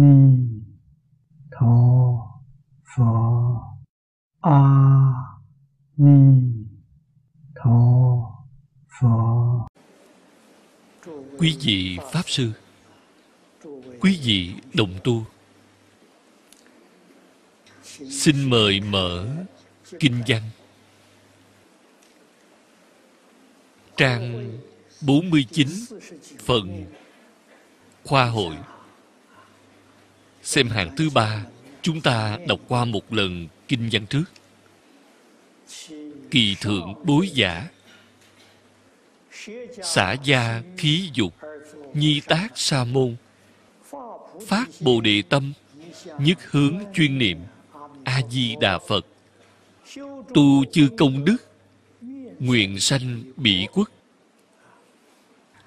Ni Tho Phở A Ni Tho Phở. Quý vị Pháp Sư, quý vị đồng tu, xin mời mở Kinh Văn trang 49 phần Khoa hội. Xem hàng thứ ba, chúng ta đọc qua một lần Kinh Văn trước. Kỳ thượng bối giả, xả gia khí dục, nhi tác sa môn, phát bồ đề tâm, nhất hướng chuyên niệm A-di-đà Phật, tu chư công đức, nguyện sanh bỉ quốc.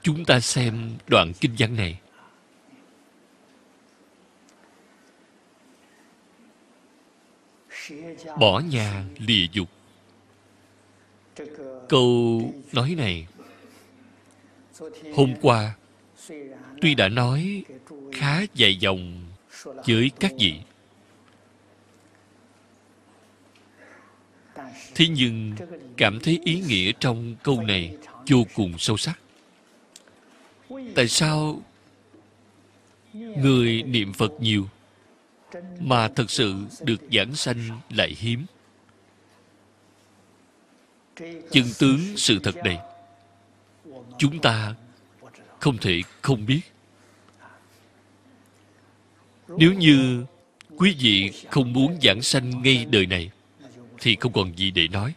Chúng ta xem đoạn Kinh Văn này. Bỏ nhà lìa dục. Câu nói này hôm qua tuy đã nói khá dài dòng với các vị, thế nhưng cảm thấy ý nghĩa trong câu này vô cùng sâu sắc. Tại sao người niệm Phật nhiều mà thật sự được vãng sanh lại hiếm? Chân tướng sự thật này chúng ta không thể không biết. Nếu như quý vị không muốn vãng sanh ngay đời này thì không còn gì để nói.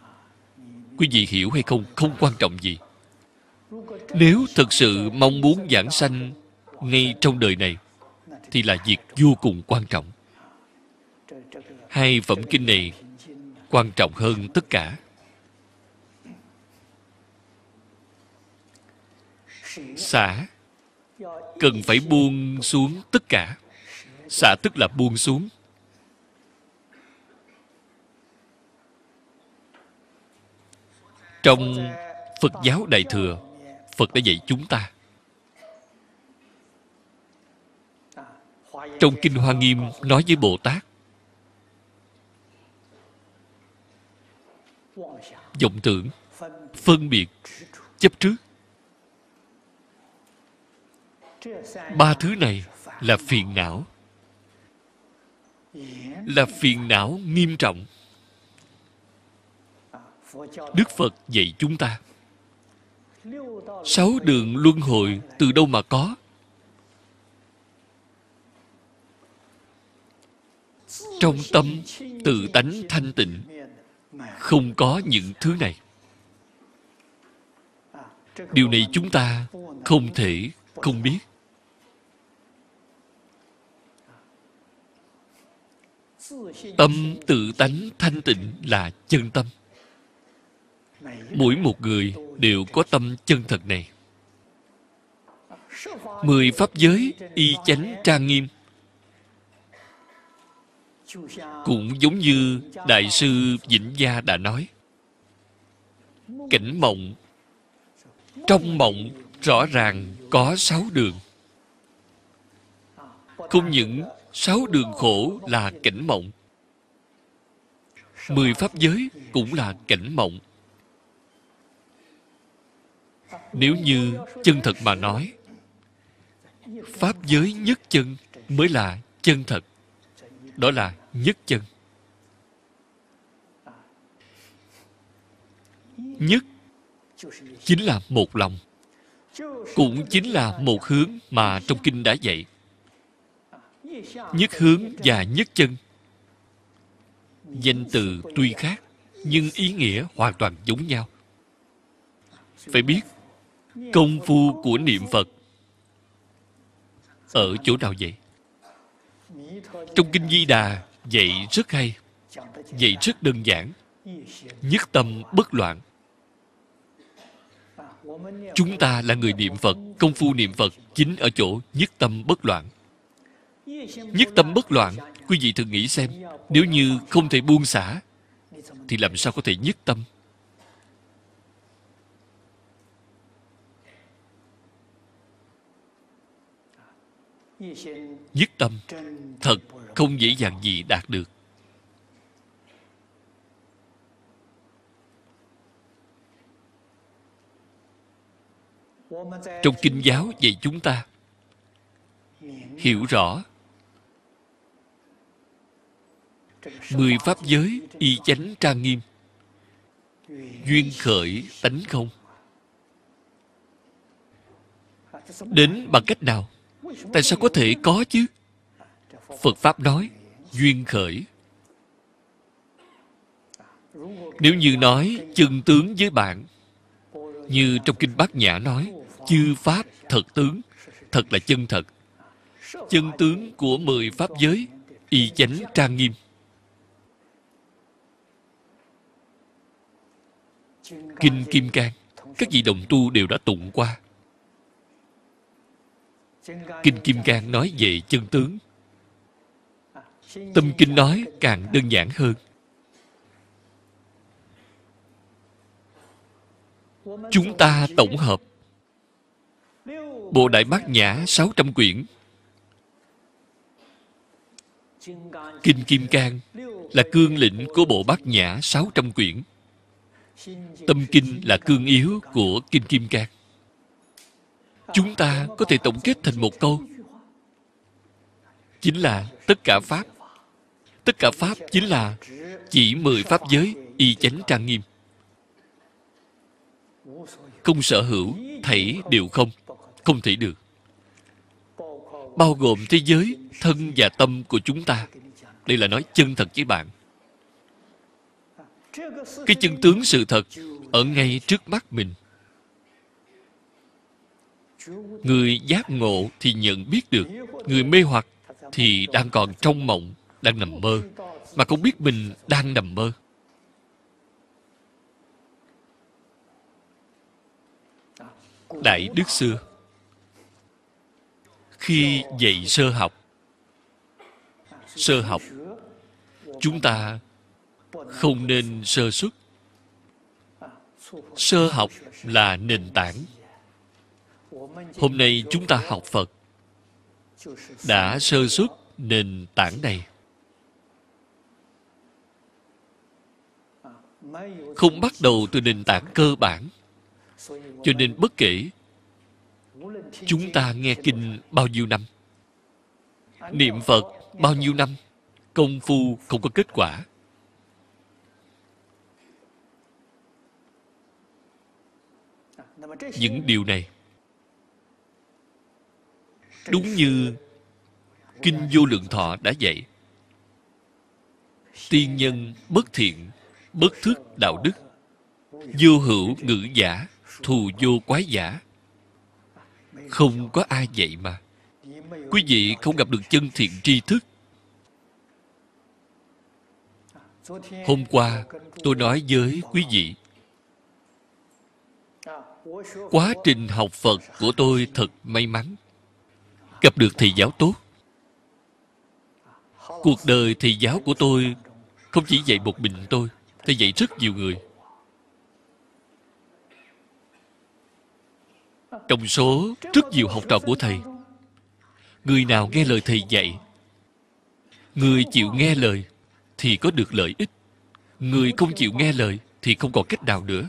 Quý vị hiểu hay không không quan trọng gì. Nếu thật sự mong muốn vãng sanh ngay trong đời này thì là việc vô cùng quan trọng. Hai phẩm kinh này quan trọng hơn tất cả. Xả, cần phải buông xuống tất cả. Xả tức là buông xuống. Trong Phật giáo Đại Thừa, Phật đã dạy chúng ta. Trong Kinh Hoa Nghiêm nói với Bồ Tát, vọng tưởng, phân biệt, chấp trước, ba thứ này là phiền não, là phiền não nghiêm trọng. Đức Phật dạy chúng ta 6 đường luân hồi từ đâu mà có? Trong tâm tự tánh thanh tịnh không có những thứ này. Điều này chúng ta không thể không biết. Tâm tự tánh thanh tịnh là chân tâm. Mỗi một người đều có tâm chân thật này. 10 pháp giới y chánh trang nghiêm. Cũng giống như Đại sư Vĩnh Gia đã nói, cảnh mộng, trong mộng rõ ràng có 6 đường. Không những 6 đường khổ là cảnh mộng, 10 pháp giới cũng là cảnh mộng. Nếu như chân thật mà nói, pháp giới nhất chân mới là chân thật. Đó là nhất chân. Nhất chính là một lòng, cũng chính là một hướng mà trong kinh đã dạy. Nhất hướng và nhất chân, danh từ tuy khác nhưng ý nghĩa hoàn toàn giống nhau. Phải biết công phu của niệm Phật ở chỗ nào vậy? Trong Kinh Di Đà dạy rất hay, dạy rất đơn giản. Nhất tâm bất loạn. Chúng ta là người niệm Phật, công phu niệm Phật chính ở chỗ nhất tâm bất loạn. Nhất tâm bất loạn, quý vị thử nghĩ xem, nếu như không thể buông xả thì làm sao có thể nhất tâm? dứt tâm, thật không dễ dàng gì đạt được. Trong kinh giáo dạy chúng ta hiểu rõ 10 pháp giới y chánh trang nghiêm, duyên khởi tánh không. Đến bằng cách nào? Tại sao có thể có chứ? Phật Pháp nói duyên khởi. Nếu như nói chân tướng với bạn, như trong Kinh Bát Nhã nói chư Pháp thật tướng, thật là chân thật. Chân tướng của 10 Pháp giới y chánh trang nghiêm. Kinh Kim Cang, các vị đồng tu đều đã tụng qua. Kinh Kim Cang nói về chân tướng. Tâm Kinh nói càng đơn giản hơn. Chúng ta tổng hợp Bộ Đại Bát Nhã 600 quyển, Kinh Kim Cang là cương lĩnh của Bộ Bát Nhã 600 quyển, Tâm Kinh là cương yếu của Kinh Kim Cang. Chúng ta có thể tổng kết thành một câu, chính là tất cả Pháp chính là chỉ 10 Pháp giới y chánh trang nghiêm, không sở hữu, thảy đều không, không thể được. Bao gồm thế giới thân và tâm của chúng ta. Đây là nói chân thật với bạn. Cái chân tướng sự thật ở ngay trước mắt mình. Người giác ngộ thì nhận biết được, người mê hoặc thì đang còn trong mộng, đang nằm mơ, mà không biết mình đang nằm mơ. Đại đức xưa khi dạy sơ học, chúng ta không nên sơ xuất. Sơ học là nền tảng. Hôm nay chúng ta học Phật đã sơ xuất nền tảng này. Không bắt đầu từ nền tảng cơ bản. Cho nên bất kể chúng ta nghe kinh bao nhiêu năm, niệm Phật bao nhiêu năm, công phu không có kết quả. Những điều này đúng như Kinh Vô Lượng Thọ đã dạy. Tiên nhân bất thiện, bất thức đạo đức, vô hữu ngữ giả, thù vô quái giả. Không có ai vậy mà. Quý vị không gặp được chân thiện tri thức. Hôm qua tôi nói với quý vị, quá trình học Phật của tôi thật may mắn, gặp được thầy giáo tốt. Cuộc đời thầy giáo của tôi không chỉ dạy một mình tôi, thầy dạy rất nhiều người. Trong số rất nhiều học trò của thầy, người nào nghe lời thầy dạy, người chịu nghe lời thì có được lợi ích, người không chịu nghe lời thì không còn cách nào nữa.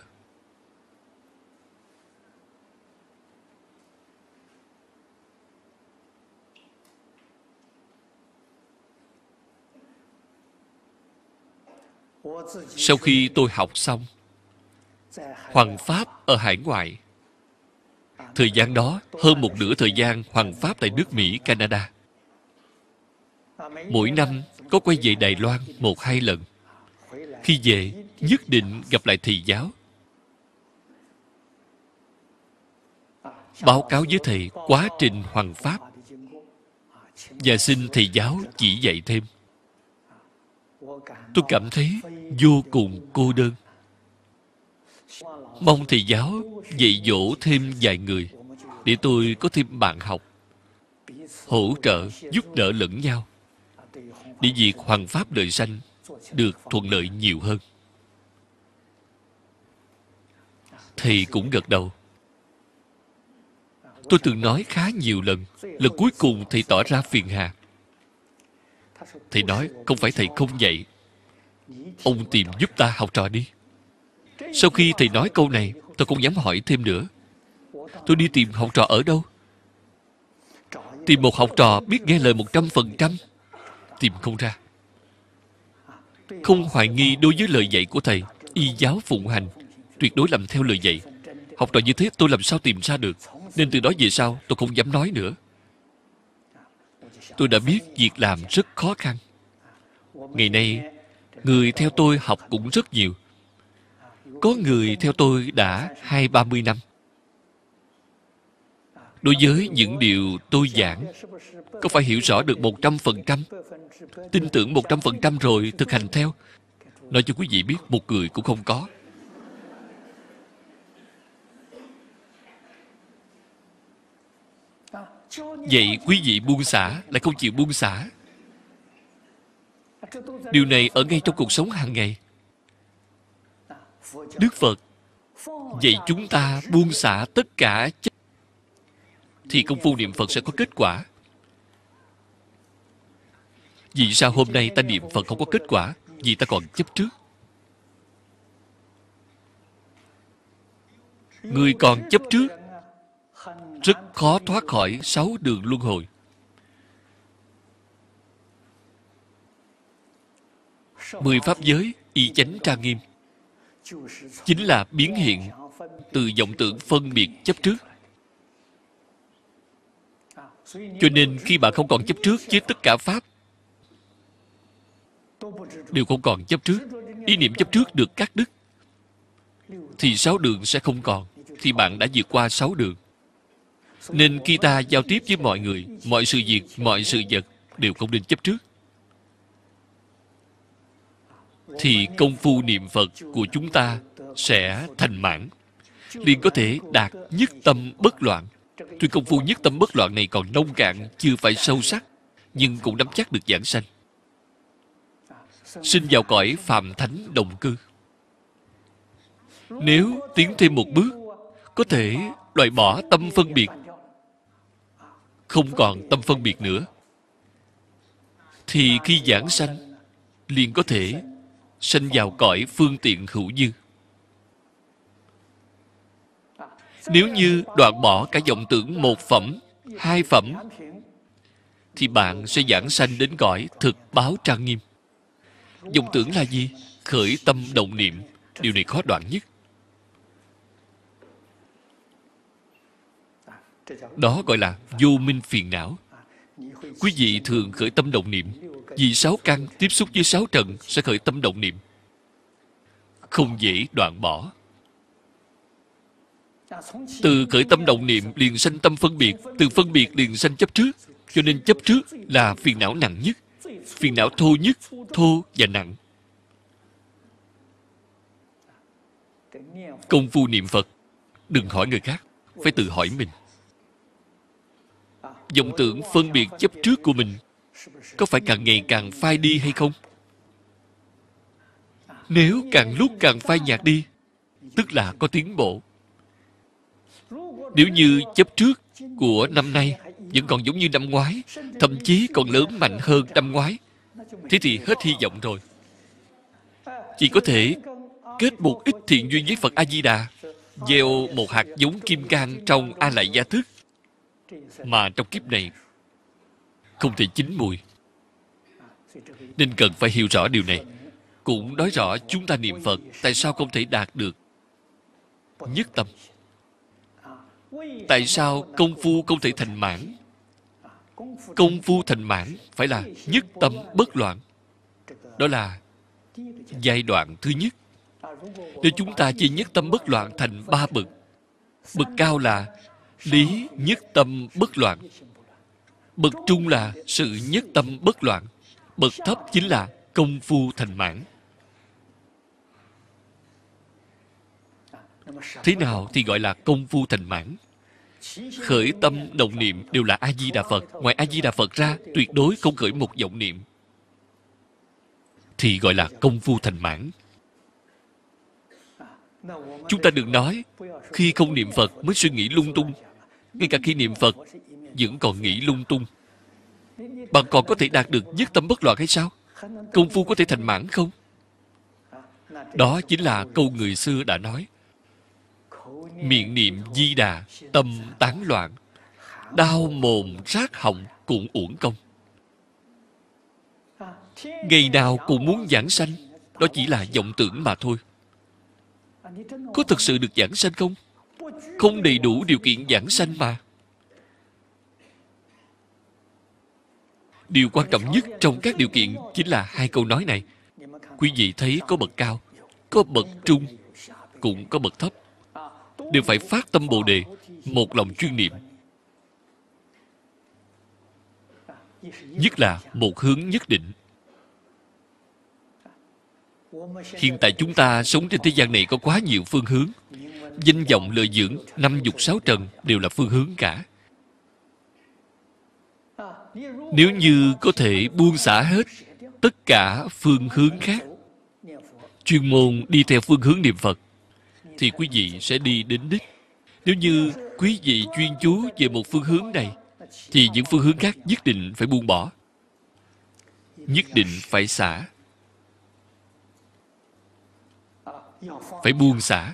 Sau khi tôi học xong, Hoằng Pháp ở hải ngoại, thời gian đó hơn một nửa thời gian Hoằng Pháp tại nước Mỹ, Canada. Mỗi năm có quay về Đài Loan 1-2 lần. Khi về, nhất định gặp lại thầy giáo, báo cáo với thầy quá trình Hoằng Pháp và xin thầy giáo chỉ dạy thêm. Tôi cảm thấy vô cùng cô đơn. Mong thầy giáo dạy dỗ thêm vài người để tôi có thêm bạn học, hỗ trợ, giúp đỡ lẫn nhau, để việc Hoằng Pháp đời sanh được thuận lợi nhiều hơn. Thầy cũng gật đầu. Tôi từng nói khá nhiều lần. Lần cuối cùng Thầy tỏ ra phiền hà. Thầy nói, không phải Thầy không dạy, ông tìm giúp ta học trò đi. Sau khi Thầy nói câu này, tôi không dám hỏi thêm nữa. Tôi đi tìm học trò ở đâu? Tìm một học trò biết nghe lời 100%, tìm không ra. Không hoài nghi đối với lời dạy của Thầy, y giáo phụng hành, tuyệt đối làm theo lời dạy. Học trò như thế tôi làm sao tìm ra được? Nên từ đó về sau tôi không dám nói nữa. Tôi đã biết việc làm rất khó khăn. Ngày nay, người theo tôi học cũng rất nhiều. Có người theo tôi đã 20-30 năm. Đối với những điều tôi giảng, có phải hiểu rõ được 100%, tin tưởng 100% rồi thực hành theo? Nói cho quý vị biết, một người cũng không có. Vậy quý vị buông xả, lại không chịu buông xả. Điều này ở ngay trong cuộc sống hàng ngày. Đức Phật dạy chúng ta buông xả tất cả thì công phu niệm Phật sẽ có kết quả. Vì sao hôm nay ta niệm Phật không có kết quả? Vì ta còn chấp trước. Người còn chấp trước rất khó thoát khỏi 6 đường luân hồi. Mười pháp giới y chánh trang nghiêm chính là biến hiện từ vọng tưởng phân biệt chấp trước. Cho nên khi bạn không còn chấp trước với tất cả pháp, đều không còn chấp trước, ý niệm chấp trước được cắt đứt, thì 6 đường sẽ không còn, thì bạn đã vượt qua 6 đường. Nên khi ta giao tiếp với mọi người, mọi sự việc, mọi sự vật, đều không nên chấp trước. Thì công phu niệm Phật của chúng ta sẽ thành mãn, liền có thể đạt nhất tâm bất loạn. Tuy công phu nhất tâm bất loạn này còn nông cạn, chưa phải sâu sắc, nhưng cũng nắm chắc được vãng sanh, sinh vào cõi phàm thánh đồng cư. Nếu tiến thêm một bước, có thể loại bỏ tâm phân biệt, không còn tâm phân biệt nữa, thì khi vãng sanh liền có thể sanh vào cõi phương tiện hữu dư. Nếu như đoạn bỏ cả vọng tưởng 1 phẩm, 2 phẩm, thì bạn sẽ vãng sanh đến cõi thực báo trang nghiêm. Vọng tưởng là gì? Khởi tâm động niệm. Điều này khó đoạn nhất. Đó gọi là vô minh phiền não. Quý vị thường khởi tâm động niệm. Vì 6 căn tiếp xúc với 6 trần sẽ khởi tâm động niệm, không dễ đoạn bỏ. Từ khởi tâm động niệm liền sanh tâm phân biệt, từ phân biệt liền sanh chấp trước. Cho nên chấp trước là phiền não nặng nhất, phiền não thô nhất, thô và nặng. Công phu niệm Phật đừng hỏi người khác, phải tự hỏi mình. Vọng tưởng phân biệt chấp trước của mình có phải càng ngày càng phai đi hay không? Nếu càng lúc càng phai nhạt đi, tức là có tiến bộ. Nếu như chấp trước của năm nay vẫn còn giống như năm ngoái, thậm chí còn lớn mạnh hơn năm ngoái, thế thì hết hy vọng rồi. Chỉ có thể kết một ít thiện duyên với Phật A-di-đà, gieo một hạt giống kim cang trong A-lại gia thức, mà trong kiếp này không thể chín mùi. Nên cần phải hiểu rõ điều này. Cũng nói rõ chúng ta niệm Phật tại sao không thể đạt được nhất tâm, tại sao công phu không thể thành mãn. Công phu thành mãn phải là nhất tâm bất loạn. Đó là giai đoạn thứ nhất. Nếu chúng ta chia nhất tâm bất loạn thành 3 bậc, bậc cao là lý nhất tâm bất loạn, bậc trung là sự nhất tâm bất loạn, bậc thấp chính là công phu thành mãn. Thế nào thì gọi là công phu thành mãn? Khởi tâm động niệm đều là A-di-đà Phật. Ngoài A-di-đà Phật ra, tuyệt đối không khởi một vọng niệm, thì gọi là công phu thành mãn. Chúng ta đừng nói khi không niệm Phật mới suy nghĩ lung tung. ngay cả khi niệm Phật vẫn còn nghĩ lung tung. Bạn còn có thể đạt được nhất tâm bất loạn hay sao? Công phu có thể thành mãn không? Đó chính là câu người xưa đã nói: miệng niệm Di Đà, tâm tán loạn, đau mồm rát họng cũng uổng công. Ngày nào cũng muốn giảng sanh, đó chỉ là vọng tưởng mà thôi. Có thực sự được giảng sanh không? Không đầy đủ điều kiện giảng sanh mà. Điều quan trọng nhất trong các điều kiện chính là hai câu nói này. Quý vị thấy có bậc cao, có bậc trung, cũng có bậc thấp. Đều phải phát tâm Bồ Đề, một lòng chuyên niệm. Nhất là một hướng nhất định. Hiện tại chúng ta sống trên thế gian này có quá nhiều phương hướng. Danh vọng lợi dưỡng, năm dục sáu trần đều là phương hướng cả. Nếu như có thể buông xả hết tất cả phương hướng khác, chuyên môn đi theo phương hướng niệm Phật, thì quý vị sẽ đi đến đích. Nếu như quý vị chuyên chú về một phương hướng này, thì những phương hướng khác nhất định phải buông bỏ, nhất định phải xả, phải buông xả.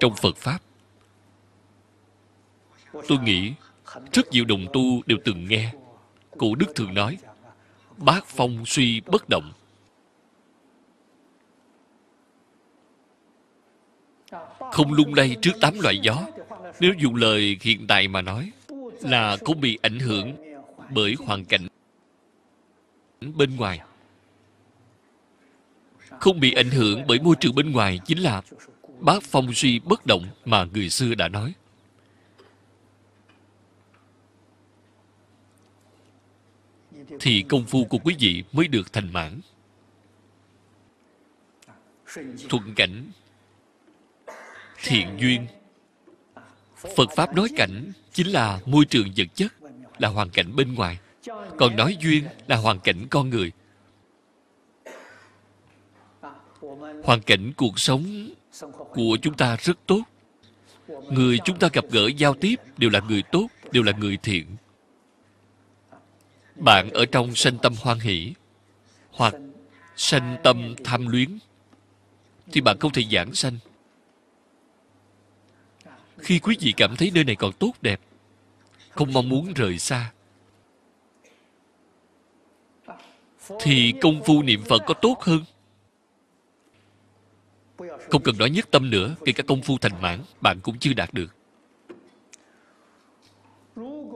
Trong Phật Pháp, tôi nghĩ rất nhiều đồng tu đều từng nghe Cổ Đức thường nói: bát phong suy bất động. Không lung lay trước 8 loại gió. Nếu dùng lời hiện tại mà nói, là không bị ảnh hưởng bởi hoàn cảnh bên ngoài. Không bị ảnh hưởng bởi môi trường bên ngoài chính là bát phong suy bất động mà người xưa đã nói. Thì công phu của quý vị mới được thành mãn. Thuận cảnh, thiện duyên. Phật Pháp nói cảnh chính là môi trường vật chất, là hoàn cảnh bên ngoài. Còn nói duyên là hoàn cảnh con người. Hoàn cảnh cuộc sống của chúng ta rất tốt. Người chúng ta gặp gỡ giao tiếp đều là người tốt, đều là người thiện. Bạn ở trong sanh tâm hoan hỷ hoặc sanh tâm tham luyến thì bạn không thể giảng sanh. Khi quý vị cảm thấy nơi này còn tốt đẹp, không mong muốn rời xa, thì công phu niệm Phật có tốt hơn. Không cần nói nhất tâm nữa, kể cả công phu thành mãn bạn cũng chưa đạt được.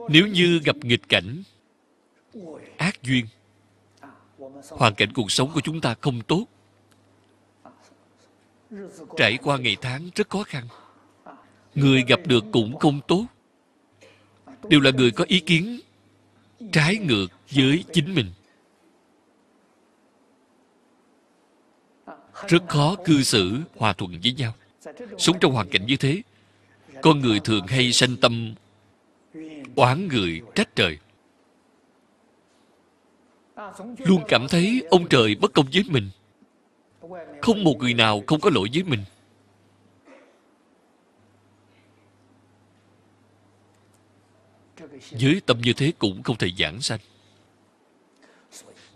Nếu như gặp nghịch cảnh, ác duyên, hoàn cảnh cuộc sống của chúng ta không tốt, trải qua ngày tháng rất khó khăn, người gặp được cũng không tốt, đều là người có ý kiến trái ngược với chính mình, rất khó cư xử hòa thuận với nhau. Sống trong hoàn cảnh như thế, con người thường hay sanh tâm oán người trách trời, luôn cảm thấy ông trời bất công với mình. Không một người nào không có lỗi với mình. Với tâm như thế cũng không thể giảng sanh.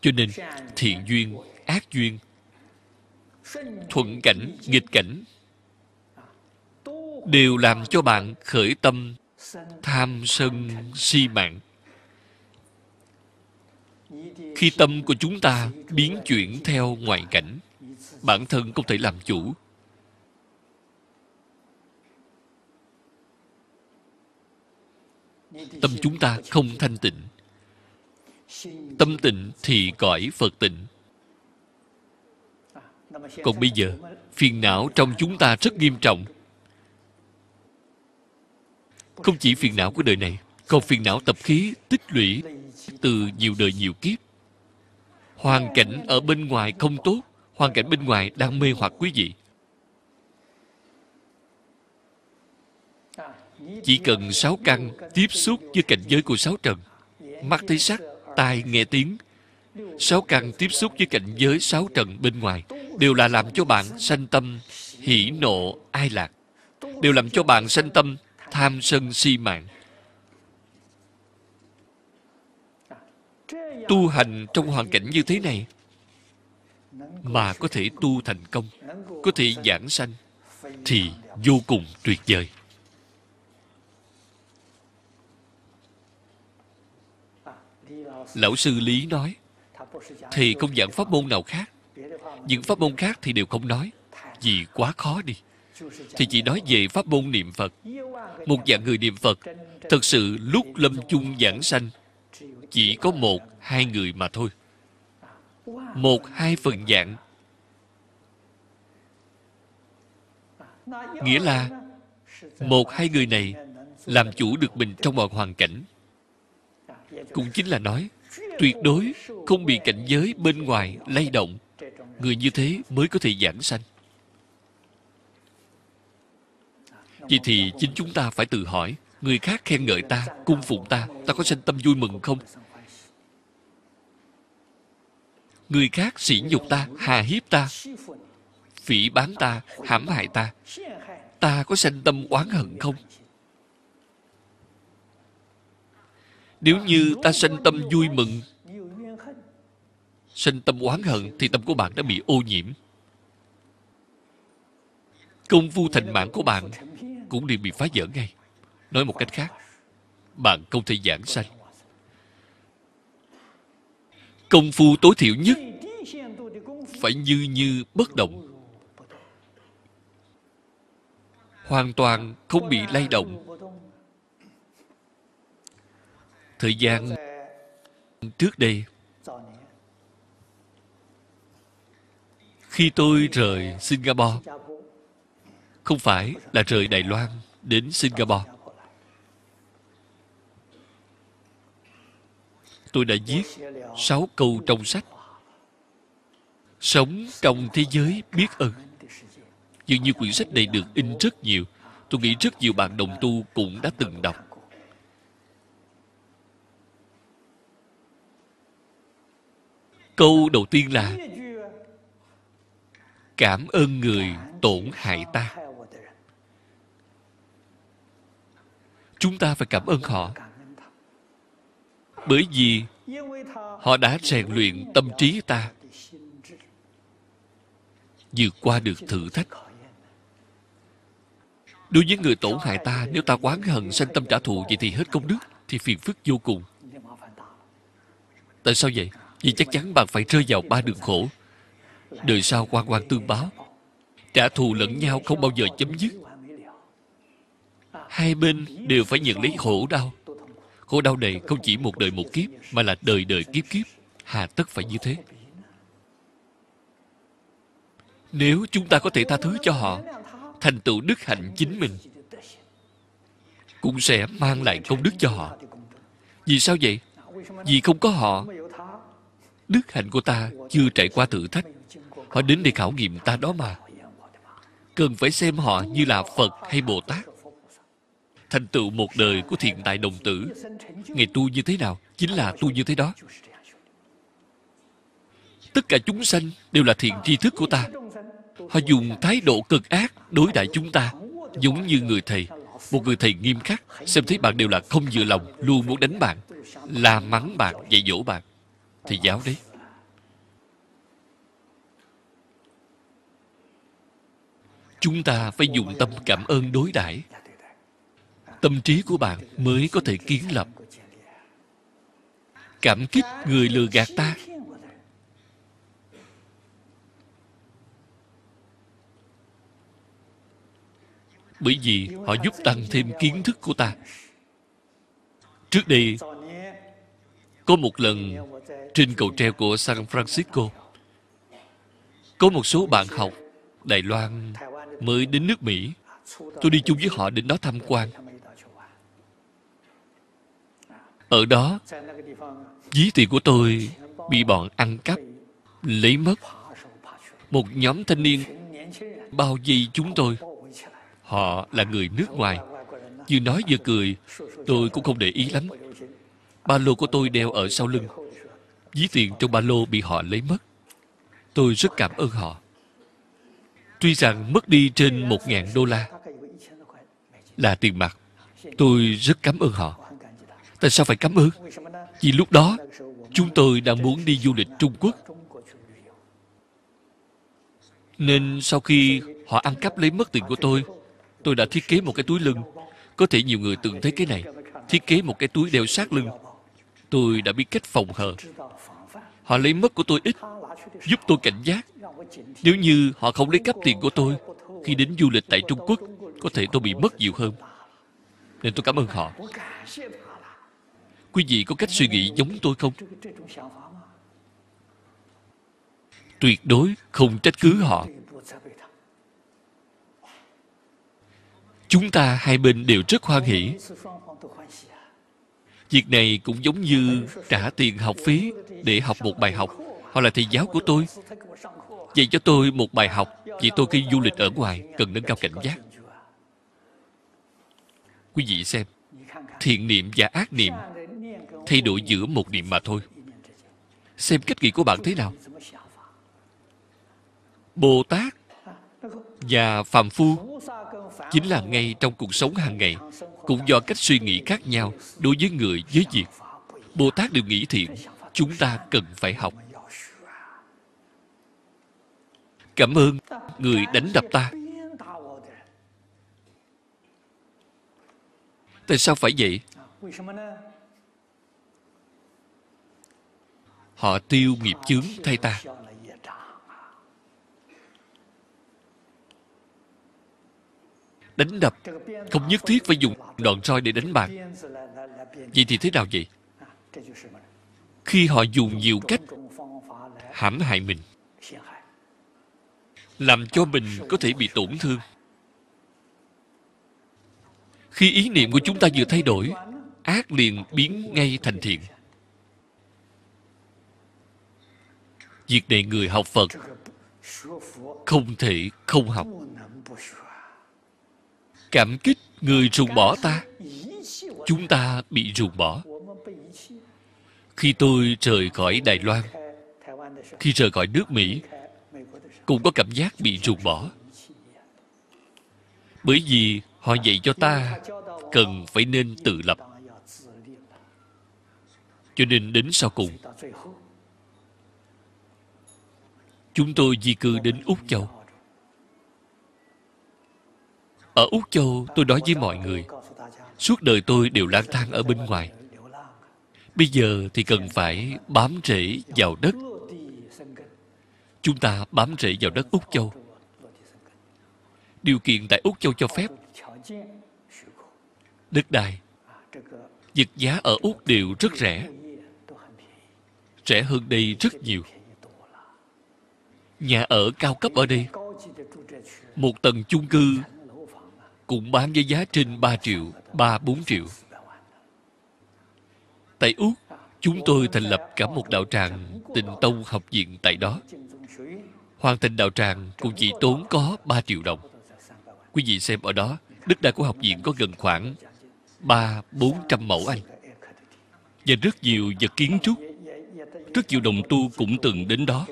Cho nên thiện duyên, ác duyên, thuận cảnh, nghịch cảnh đều làm cho bạn khởi tâm tham sân si mạng. Khi tâm của chúng ta biến chuyển theo ngoại cảnh, bản thân không thể làm chủ. Tâm chúng ta không thanh tịnh. Tâm tịnh thì cõi Phật tịnh. Còn bây giờ, phiền não trong chúng ta rất nghiêm trọng. Không chỉ phiền não của đời này, còn phiền não tập khí tích lũy từ nhiều đời nhiều kiếp. Hoàn cảnh ở bên ngoài không tốt, hoàn cảnh bên ngoài đang mê hoặc quý vị. Chỉ cần 6 căn tiếp xúc với cảnh giới của 6 trần, mắt thấy sắc, tai nghe tiếng, Sáu căn tiếp xúc với cảnh giới sáu trần bên ngoài đều là làm cho bạn sanh tâm hỉ nộ ai lạc, đều làm cho bạn sanh tâm tham sân si mạng. Tu hành trong hoàn cảnh như thế này mà có thể tu thành công, có thể giảng sanh thì vô cùng tuyệt vời. Lão sư Lý nói, thầy không giảng pháp môn nào khác. Những pháp môn khác thì đều không nói, vì quá khó đi. Thì chỉ nói về pháp môn niệm Phật. Một dạng người niệm Phật, thật sự lúc lâm chung giảng sanh, chỉ có 1-2 người mà thôi. 1-2 phần dạng. Nghĩa là 1-2 người này làm chủ được mình trong mọi hoàn cảnh. Cũng chính là nói, tuyệt đối không bị cảnh giới bên ngoài lay động. Người như thế mới có thể giảng sanh. Vậy thì chính chúng ta phải tự hỏi, người khác khen ngợi ta, cung phụng ta, ta có sanh tâm vui mừng không? Người khác sỉ nhục ta, hà hiếp ta, phỉ báng ta, hãm hại ta, ta có sanh tâm oán hận không? Nếu như ta sanh tâm vui mừng, sanh tâm oán hận, thì tâm của bạn đã bị ô nhiễm. Công phu thành mạng của bạn cũng đều bị phá vỡ ngay. Nói một cách khác, bạn không thể giảng sanh. Công phu tối thiểu nhất phải như như bất động, hoàn toàn không bị lay động. Thời gian trước đây, khi tôi rời Singapore, không phải là rời Đài Loan đến Singapore, tôi đã viết 6 câu trong sách Sống trong thế giới biết ơn. Dường như quyển sách này được in rất nhiều. Tôi nghĩ rất nhiều bạn đồng tu cũng đã từng đọc. Câu đầu tiên là cảm ơn người tổn hại ta. Chúng ta phải cảm ơn họ, bởi vì họ đã rèn luyện tâm trí ta, vượt qua được thử thách. Đối với người tổn hại ta, nếu ta oán hận sanh tâm trả thù, vậy thì hết công đức, thì phiền phức vô cùng. Tại sao vậy? Vì chắc chắn bạn phải rơi vào 3 đường khổ. Đời sau oan oan tương báo, trả thù lẫn nhau không bao giờ chấm dứt. Hai bên đều phải nhận lấy khổ đau. Khổ đau này không chỉ một đời một kiếp, mà là đời đời kiếp kiếp. Hà tất phải như thế? Nếu chúng ta có thể tha thứ cho họ, thành tựu đức hạnh chính mình, cũng sẽ mang lại công đức cho họ. Vì sao vậy? Vì không có họ, đức hạnh của ta chưa trải qua thử thách. Họ đến để khảo nghiệm ta đó mà. Cần phải xem họ như là Phật hay Bồ Tát. Thành tựu một đời của Thiện Tài đồng tử, ngày tu như thế nào chính là tu như thế đó. Tất cả chúng sanh đều là thiện tri thức của ta. Họ dùng thái độ cực ác đối đãi chúng ta, giống như người thầy. Một người thầy nghiêm khắc, xem thấy bạn đều là không vừa lòng, luôn muốn đánh bạn, la mắng bạn, dạy dỗ bạn. Thầy giáo đấy. Chúng ta phải dùng tâm cảm ơn đối đãi. Tâm trí của bạn mới có thể kiến lập. Cảm kích người lừa gạt ta. Bởi vì họ giúp tăng thêm kiến thức của ta. Trước đây, có một lần trên cầu treo của San Francisco, có một số bạn học Đài Loan mới đến nước Mỹ. Tôi đi chung với họ đến đó tham quan. Ở đó, ví tiền của tôi bị bọn ăn cắp, lấy mất. Một nhóm thanh niên bao vây chúng tôi. Họ là người nước ngoài. Vừa nói vừa cười, tôi cũng không để ý lắm. Ba lô của tôi đeo ở sau lưng. ví tiền trong ba lô bị họ lấy mất. Tôi rất cảm ơn họ. Tuy rằng mất đi trên 1.000 đô la là tiền mặt, tôi rất cảm ơn họ. Tại sao phải cảm ơn? Vì lúc đó chúng tôi đang muốn đi du lịch Trung Quốc, nên sau khi họ ăn cắp lấy mất tiền của tôi đã thiết kế một cái túi lưng. Có thể nhiều người từng thấy cái này. Thiết kế một cái túi đeo sát lưng. Tôi đã biết cách phòng hờ. Họ lấy mất của tôi ít, giúp tôi cảnh giác. Nếu như họ không lấy cắp tiền của tôi, khi đến du lịch tại Trung Quốc, có thể tôi bị mất nhiều hơn. Nên tôi cảm ơn họ. Quý vị có cách suy nghĩ giống tôi không? Tuyệt đối không trách cứ họ. Chúng ta hai bên đều rất hoan hỷ. Việc này cũng giống như trả tiền học phí để học một bài học. Họ là thầy giáo của tôi, dạy cho tôi một bài học, vì tôi khi du lịch ở ngoài cần nâng cao cảnh giác. Quý vị xem, thiện niệm và ác niệm thay đổi giữa một niệm mà thôi. Xem cách nghĩ của bạn thế nào. Bồ Tát và phàm phu chính là ngay trong cuộc sống hàng ngày cũng do cách suy nghĩ khác nhau đối với người, với việc. Bồ Tát đều nghĩ thiện, chúng ta cần phải học. Cảm ơn người đánh đập ta. Tại sao phải vậy? Họ tiêu nghiệp chướng thay ta. Đánh đập không nhất thiết phải dùng đòn roi để đánh bạn. Vậy thì thế nào vậy? Khi họ dùng nhiều cách hãm hại mình, làm cho mình có thể bị tổn thương. Khi ý niệm của chúng ta vừa thay đổi, ác liền biến ngay thành thiện. Việc này người học Phật không thể không học. Cảm kích người ruồng bỏ ta, chúng ta bị ruồng bỏ. Khi tôi rời khỏi Đài Loan, khi rời khỏi nước Mỹ, cũng có cảm giác bị ruồng bỏ. Bởi vì họ dạy cho ta cần phải nên tự lập. Cho nên đến sau cùng, chúng tôi di cư đến Úc Châu. Ở Úc Châu, tôi nói với mọi người, suốt đời tôi đều lang thang ở bên ngoài. Bây giờ thì cần phải bám rễ vào đất. Chúng ta bám rễ vào đất Úc Châu. Điều kiện tại Úc Châu cho phép. Đất đai, vật giá ở Úc đều rất rẻ. Rẻ hơn đây rất nhiều. Nhà ở cao cấp ở đây, một tầng chung cư cũng bán với giá trên 3 triệu, 3-4 triệu. Tại Úc, chúng tôi thành lập cả một đạo tràng Tịnh Tông học viện tại đó. Hoàn thành đạo tràng cũng chỉ tốn có 3 triệu đồng. Quý vị xem ở đó, đất đai của học viện có gần khoảng 300-400 mẫu Anh. Và rất nhiều vật kiến trúc, rất nhiều đồng tu cũng từng đến đó.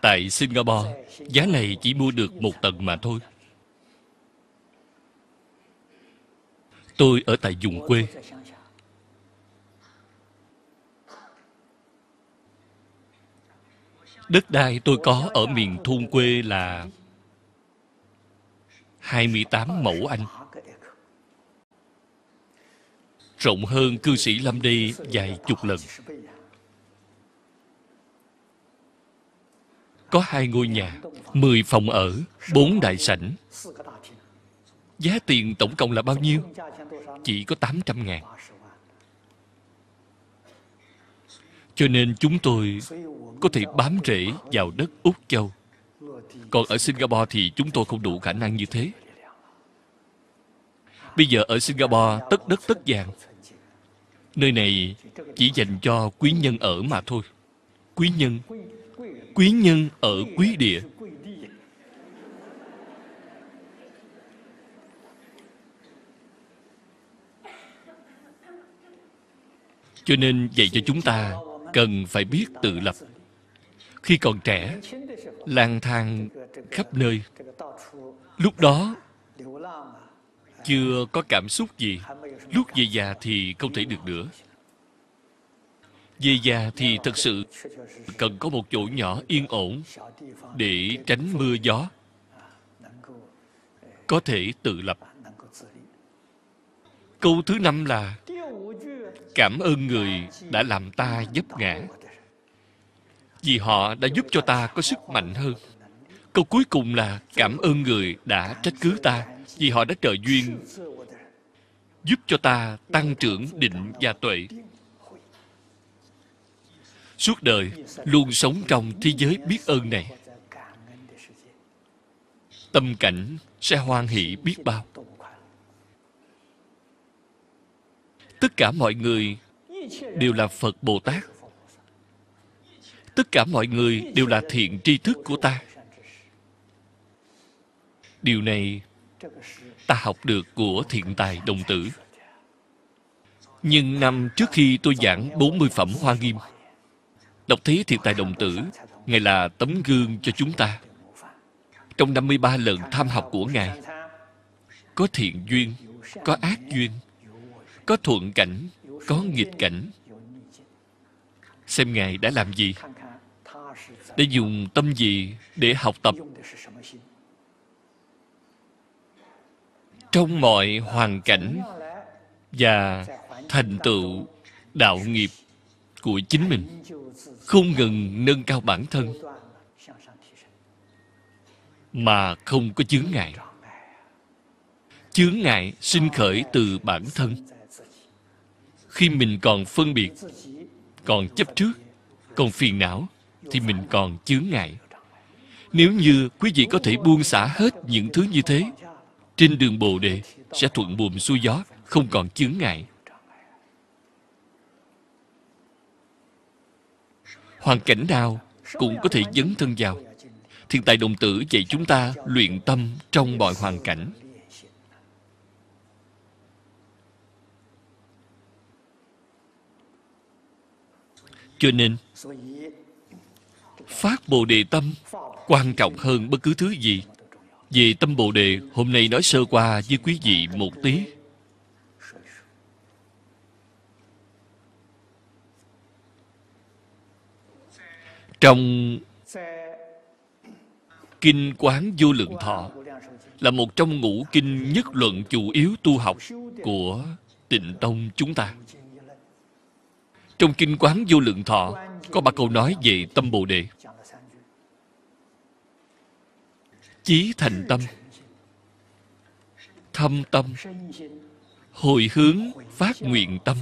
Tại Singapore, giá này chỉ mua được một tầng mà thôi. Tôi ở tại vùng quê. Đất đai tôi có ở miền thôn quê là 28 mẫu Anh. Rộng hơn cư sĩ Lâm đây vài chục lần. Có 2 ngôi nhà, 10 phòng ở, 4 đại sảnh. Giá tiền tổng cộng là bao nhiêu? Chỉ có 800.000. Cho nên chúng tôi có thể bám rễ vào đất Úc Châu. Còn ở Singapore thì chúng tôi không đủ khả năng như thế. Bây giờ ở Singapore tất đất tất vàng. Nơi này chỉ dành cho quý nhân ở mà thôi. Quý nhân ở quý địa. Cho nên dạy cho chúng ta cần phải biết tự lập. Khi còn trẻ, lang thang khắp nơi, lúc đó chưa có cảm xúc gì. Lúc về già thì không thể được nữa. Về già thì thật sự cần có một chỗ nhỏ yên ổn để tránh mưa gió, có thể tự lập. Câu thứ 5 là cảm ơn người đã làm ta vấp ngã, vì họ đã giúp cho ta có sức mạnh hơn. Câu cuối cùng là cảm ơn người đã trách cứ ta, vì họ đã trợ duyên giúp cho ta tăng trưởng định và tuệ. Suốt đời luôn sống trong thế giới biết ơn này, tâm cảnh sẽ hoan hỷ biết bao. Tất cả mọi người đều là Phật Bồ Tát. Tất cả mọi người đều là thiện tri thức của ta. Điều này ta học được của Thiện Tài đồng tử. Nhưng năm trước khi tôi giảng 40 phẩm Hoa Nghiêm, đọc thấy Thiện Tài đồng tử, Ngài là tấm gương cho chúng ta. Trong 53 lần tham học của Ngài, có thiện duyên, có ác duyên, có thuận cảnh, có nghịch cảnh. Xem Ngài đã làm gì, để dùng tâm gì để học tập. Trong mọi hoàn cảnh và thành tựu đạo nghiệp của chính mình, không ngừng nâng cao bản thân mà không có chướng ngại. Chướng ngại sinh khởi từ bản thân. Khi mình còn phân biệt, còn chấp trước, còn phiền não, thì mình còn chướng ngại. Nếu như quý vị có thể buông xả hết những thứ như thế, trên đường Bồ Đề sẽ thuận buồm xuôi gió, không còn chướng ngại. Hoàn cảnh nào cũng có thể dấn thân vào. Thiện Tài đồng tử dạy chúng ta luyện tâm trong mọi hoàn cảnh. Cho nên, phát Bồ Đề tâm quan trọng hơn bất cứ thứ gì. Về tâm Bồ Đề, hôm nay nói sơ qua với quý vị một tí. Trong Kinh Quán Vô Lượng Thọ là một trong ngũ kinh nhất luận chủ yếu tu học của Tịnh Tông chúng ta. Trong Kinh Quán Vô Lượng Thọ có 3 câu nói về tâm Bồ Đề. Chí thành tâm, thâm tâm, hồi hướng phát nguyện tâm.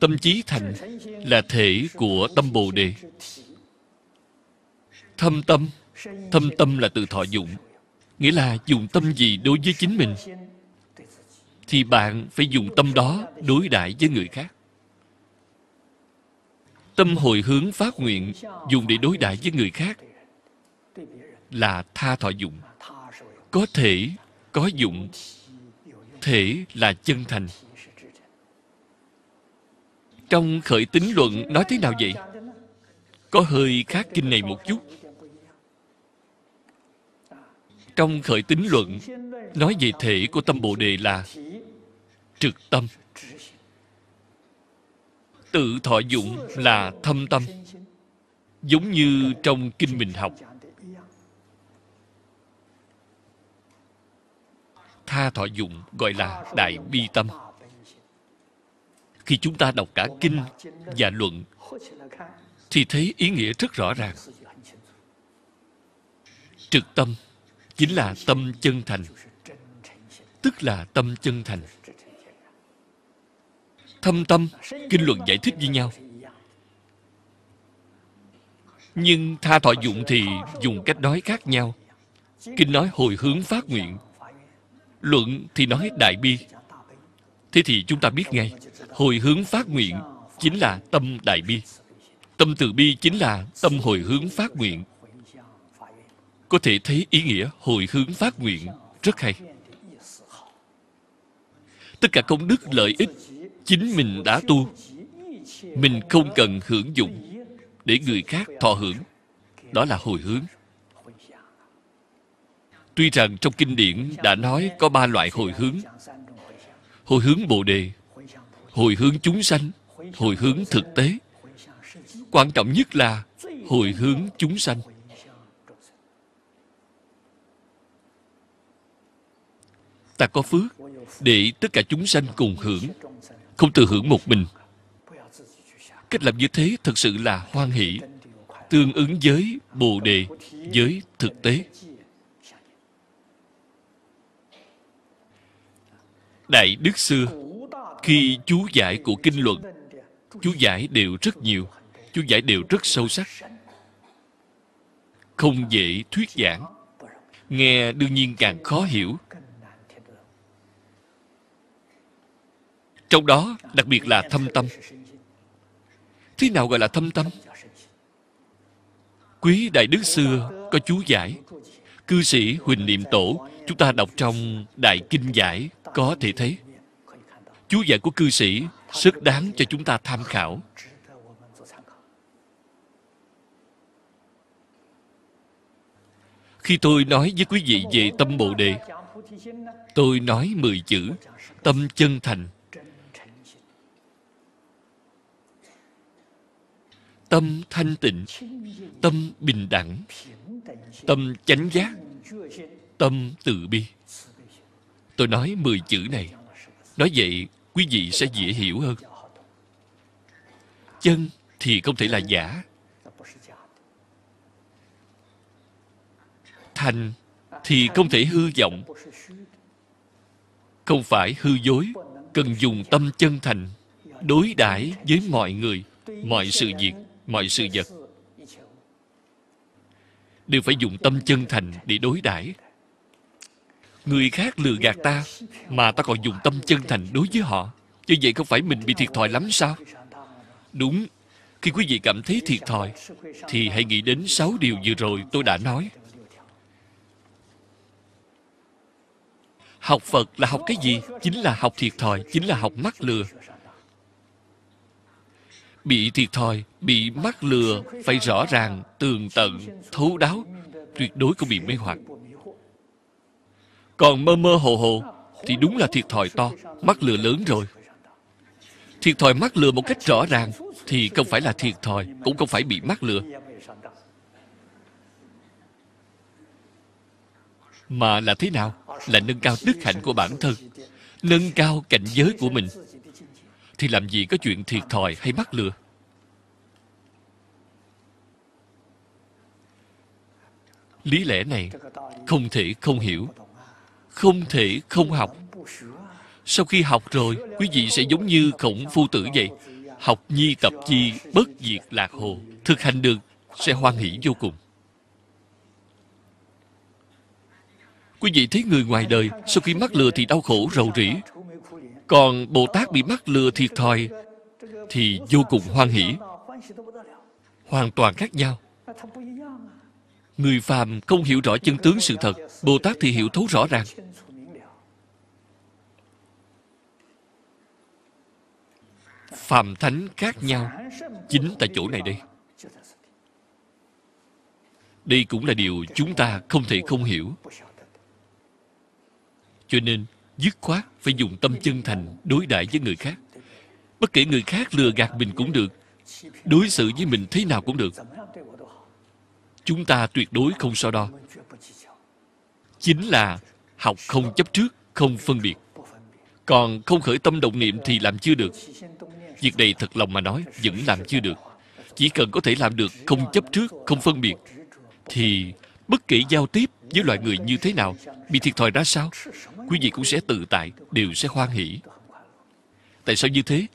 Tâm chí thành là thể của tâm Bồ Đề. Thâm tâm là từ thọ dụng, nghĩa là dùng tâm gì đối với chính mình thì bạn phải dùng tâm đó đối đãi với người khác. Tâm hồi hướng phát nguyện dùng để đối đãi với người khác là tha thọ dụng. Có thể, có dụng. Thể là chân thành. Trong Khởi Tín Luận nói thế nào vậy? Có hơi khác kinh này một chút. Trong Khởi Tín Luận nói về thể của tâm Bồ Đề là trực tâm. Tự thọ dụng là thâm tâm. Giống như trong kinh mình học, tha thọ dụng gọi là đại bi tâm. Khi chúng ta đọc cả kinh và luận thì thấy ý nghĩa rất rõ ràng. Trực tâm chính là tâm chân thành, tức là tâm chân thành. Thâm tâm, kinh luận giải thích với nhau. Nhưng tha thọ dụng thì dùng cách nói khác nhau. Kinh nói hồi hướng phát nguyện, luận thì nói đại bi. Thế thì chúng ta biết ngay, hồi hướng phát nguyện chính là tâm đại bi. Tâm từ bi chính là tâm hồi hướng phát nguyện. Có thể thấy ý nghĩa hồi hướng phát nguyện rất hay. tất cả công đức lợi ích chính mình đã tu, mình không cần hưởng dụng để người khác thọ hưởng. Đó là hồi hướng. Tuy rằng trong kinh điển đã nói có 3 loại hồi hướng: hồi hướng Bồ Đề, hồi hướng chúng sanh, hồi hướng thực tế. Quan trọng nhất là hồi hướng chúng sanh. Ta có phước để tất cả chúng sanh cùng hưởng, không tự hưởng một mình. Cách làm như thế thật sự là hoan hỷ, tương ứng với Bồ Đề, với thực tế. Đại đức xưa khi chú giải của kinh luận, chú giải đều rất nhiều, chú giải đều rất sâu sắc, không dễ thuyết giảng, nghe đương nhiên càng khó hiểu. Trong đó đặc biệt là thâm tâm. Thế nào gọi là thâm tâm? Quý đại đức xưa có chú giải. Cư sĩ Huỳnh Niệm Tổ, chúng ta đọc trong Đại Kinh Giải có thể thấy. Chú giải của cư sĩ rất đáng cho chúng ta tham khảo. Khi tôi nói với quý vị về tâm Bồ Đề, tôi nói 10 chữ: tâm chân thành. Tâm thanh tịnh, tâm bình đẳng, tâm chánh giác, tâm từ bi. Tôi nói 10 chữ này. Nói vậy, quý vị sẽ dễ hiểu hơn. Chân thì không thể là giả. Thành thì không thể hư vọng, không phải hư dối. Cần dùng tâm chân thành đối đãi với mọi người, mọi sự việc, mọi sự vật đều phải dùng tâm chân thành để đối đãi. Người khác lừa gạt ta mà ta còn dùng tâm chân thành đối với họ, như vậy không phải mình bị thiệt thòi lắm sao? Đúng. Khi quý vị cảm thấy thiệt thòi thì hãy nghĩ đến 6 điều vừa rồi tôi đã nói. Học Phật là học cái gì? Chính là học thiệt thòi, chính là học mắc lừa. Bị thiệt thòi, bị mắc lừa phải rõ ràng, tường tận, thấu đáo, tuyệt đối không bị mê hoặc. Còn mơ mơ hồ hồ thì đúng là thiệt thòi to, mắc lừa lớn rồi. Thiệt thòi mắc lừa một cách rõ ràng thì không phải là thiệt thòi, cũng không phải bị mắc lừa, mà là thế nào? Là nâng cao đức hạnh của bản thân, nâng cao cảnh giới của mình. Thì làm gì có chuyện thiệt thòi hay mắc lừa. Lý lẽ này không thể không hiểu, không thể không học. Sau khi học rồi, quý vị sẽ giống như Khổng Phu Tử vậy. Học nhi tập chi, bất diệt lạc hồ. Thực hành được sẽ hoan hỷ vô cùng. Quý vị thấy người ngoài đời sau khi mắc lừa thì đau khổ rầu rĩ, còn Bồ Tát bị mắc lừa thiệt thòi thì vô cùng hoan hỷ. Hoàn toàn khác nhau. Người phàm không hiểu rõ chân tướng sự thật, Bồ Tát thì hiểu thấu rõ ràng. Phàm thánh khác nhau chính tại chỗ này đây. Đây cũng là điều chúng ta không thể không hiểu. Cho nên dứt khoát phải dùng tâm chân thành đối đãi với người khác. Bất kể người khác lừa gạt mình cũng được, đối xử với mình thế nào cũng được, chúng ta tuyệt đối không so đo. Chính là học không chấp trước, không phân biệt. Còn không khởi tâm động niệm thì làm chưa được. Việc này thật lòng mà nói vẫn làm chưa được. Chỉ cần có thể làm được không chấp trước, không phân biệt, thì bất kể giao tiếp với loại người như thế nào, bị thiệt thòi ra sao, quý vị cũng sẽ tự tại, đều sẽ hoan hỷ. Tại sao như thế?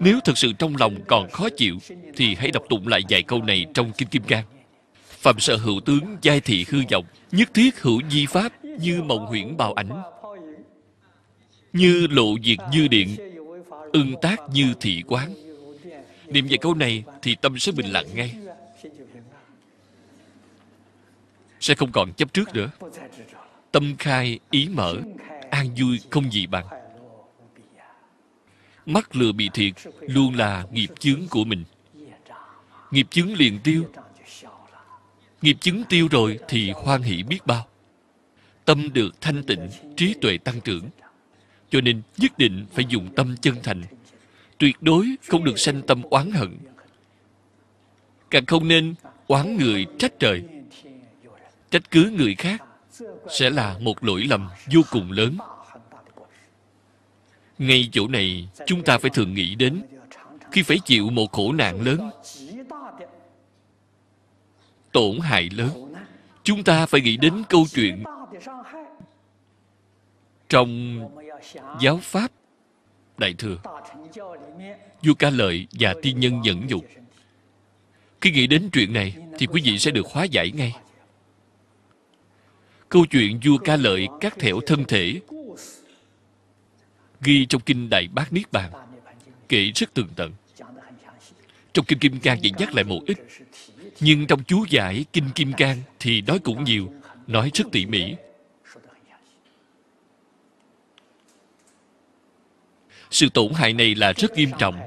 Nếu thật sự trong lòng còn khó chịu thì hãy đọc tụng lại vài câu này trong Kinh Kim Cang. Phạm sợ hữu tướng giai thị hư vọng, nhất thiết hữu di pháp như mộng huyễn bào ảnh, như lộ diệt như điện, ưng tác như thị quán. Niệm vài câu này thì tâm sẽ bình lặng ngay, sẽ không còn chấp trước nữa. Tâm khai ý mở, an vui không gì bằng. Mắc lừa bị thiệt luôn là nghiệp chướng của mình. Nghiệp chướng liền tiêu. Nghiệp chướng tiêu rồi thì hoan hỷ biết bao. Tâm được thanh tịnh, trí tuệ tăng trưởng. Cho nên nhất định phải dùng tâm chân thành. Tuyệt đối không được sanh tâm oán hận. Càng không nên oán người trách trời. Trách cứ người khác sẽ là một lỗi lầm vô cùng lớn. Ngay chỗ này chúng ta phải thường nghĩ đến. Khi phải chịu một khổ nạn lớn, tổn hại lớn, chúng ta phải nghĩ đến câu chuyện trong giáo pháp Đại Thừa, Vua Ca Lợi và Tiên Nhân Nhẫn Nhục. Khi nghĩ đến chuyện này thì quý vị sẽ được hóa giải ngay. Câu chuyện Vua Ca Lợi cắt thẻo thân thể ghi trong Kinh Đại Bát Niết Bàn, kể rất tường tận. Trong Kinh Kim Cang dẫn dắt lại một ít, nhưng trong chú giải Kinh Kim Cang thì nói cũng nhiều, nói rất tỉ mỉ. Sự tổn hại này là rất nghiêm trọng.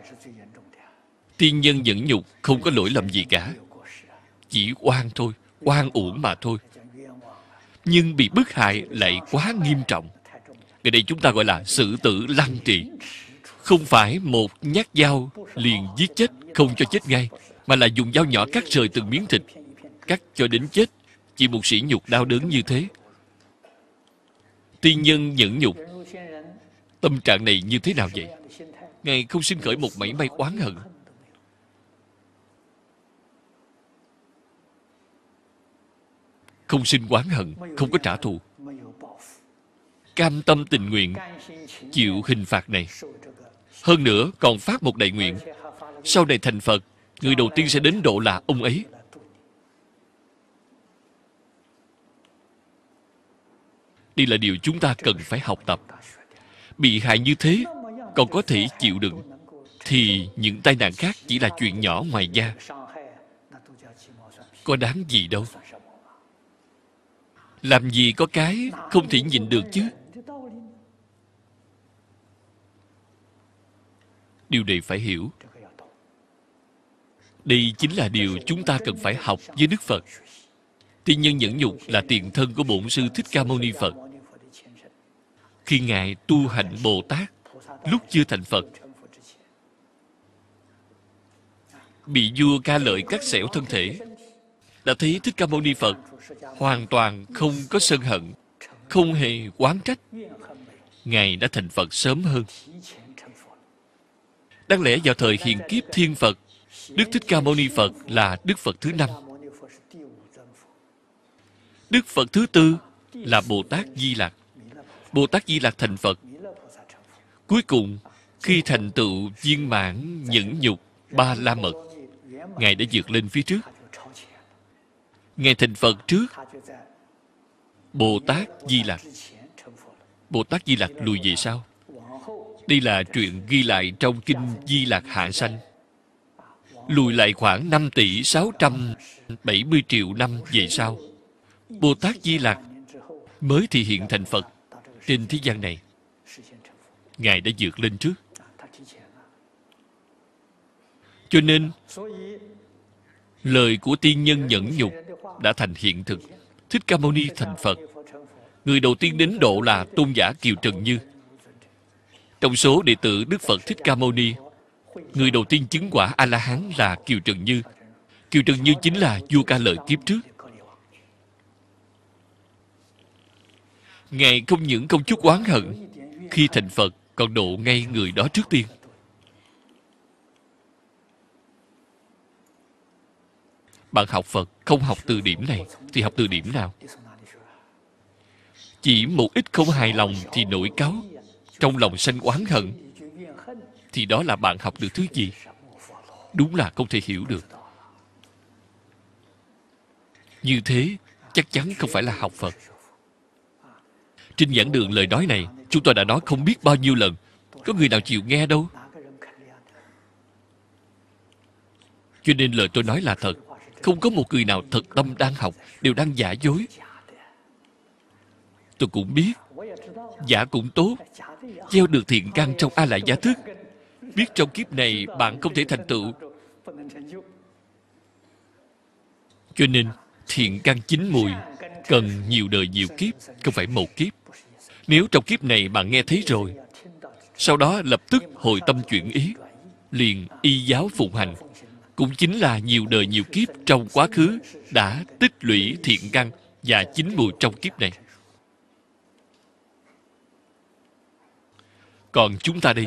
Tiên nhân nhẫn nhục không có lỗi lầm gì cả, chỉ oan thôi, oan uổng mà thôi. Nhưng bị bức hại lại quá nghiêm trọng. Ngày đây chúng ta gọi là xử tử lăng trì. Không phải một nhát dao liền giết chết, không cho chết ngay, mà là dùng dao nhỏ cắt rời từng miếng thịt, cắt cho đến chết. Chỉ một sỉ nhục đau đớn như thế. Tiên nhân nhẫn nhục, tâm trạng này như thế nào vậy? Ngài không sinh khởi một mảy may oán hận. Không sinh oán hận, không có trả thù. Cam tâm tình nguyện chịu hình phạt này. Hơn nữa còn phát một đại nguyện, sau này thành Phật, người đầu tiên sẽ đến độ là ông ấy. Đây là điều chúng ta cần phải học tập. Bị hại như thế còn có thể chịu đựng, thì những tai nạn khác chỉ là chuyện nhỏ ngoài da, có đáng gì đâu. Làm gì có cái không thể nhịn được chứ. Điều này phải hiểu. Đây chính là điều chúng ta cần phải học với Đức Phật. Tiên nhân nhẫn nhục là tiền thân của Bổn Sư Thích Ca Mâu Ni Phật. Khi Ngài tu hành Bồ Tát, lúc chưa thành Phật, bị vua Ca Lợi cắt xẻo thân thể, đã thấy Thích Ca Mâu Ni Phật hoàn toàn không có sân hận, không hề oán trách. Ngài đã thành Phật sớm hơn. Đáng lẽ vào thời hiền kiếp thiên Phật, Đức Thích Ca Mâu Ni Phật là Đức Phật thứ 5. Đức Phật thứ 4 là Bồ Tát Di Lặc. Bồ Tát Di Lặc thành Phật. Cuối cùng, khi thành tựu viên mãn nhẫn nhục ba la mật, Ngài đã vượt lên phía trước. Ngài thành Phật trước Bồ Tát Di Lặc. Bồ Tát Di Lặc lùi về sau. Đây là chuyện ghi lại trong Kinh Di Lặc Hạ Sanh. Lùi lại khoảng 5 tỷ 670 triệu năm về sau, Bồ Tát Di Lặc mới thì hiện thành Phật trên thế gian này. Ngài đã vượt lên trước. Cho nên lời của tiên nhân nhẫn nhục đã thành hiện thực. Thích Ca Mâu Ni thành Phật, người đầu tiên đến độ là tôn giả Kiều Trần Như. Trong số đệ tử Đức Phật Thích Ca Mâu Ni, người đầu tiên chứng quả A-la-hán là Kiều Trần Như. Kiều Trần Như chính là vua Ca Lợi kiếp trước. Ngài không những không chút oán hận, khi thành Phật còn độ ngay người đó trước tiên. Bạn học Phật không học từ điểm này thì học từ điểm nào? Chỉ một ít không hài lòng thì nổi cáu, trong lòng sanh oán hận, thì đó là bạn học được thứ gì? Đúng là không thể hiểu được. Như thế chắc chắn không phải là học Phật. Trên giảng đường lời nói này chúng tôi đã nói không biết bao nhiêu lần, có người nào chịu nghe đâu. Cho nên lời tôi nói là thật. Không có một người nào thật tâm đang học, đều đang giả dối. Tôi cũng biết, giả cũng tốt, gieo được thiện căn trong A-lại-giả thức biết trong kiếp này bạn không thể thành tựu. Cho nên thiện căn chín mùi cần nhiều đời nhiều kiếp, không phải một kiếp. Nếu trong kiếp này bạn nghe thấy rồi, sau đó lập tức hồi tâm chuyển ý, liền y giáo phụng hành, cũng chính là nhiều đời nhiều kiếp trong quá khứ đã tích lũy thiện căn và chín mùi trong kiếp này. Còn chúng ta đây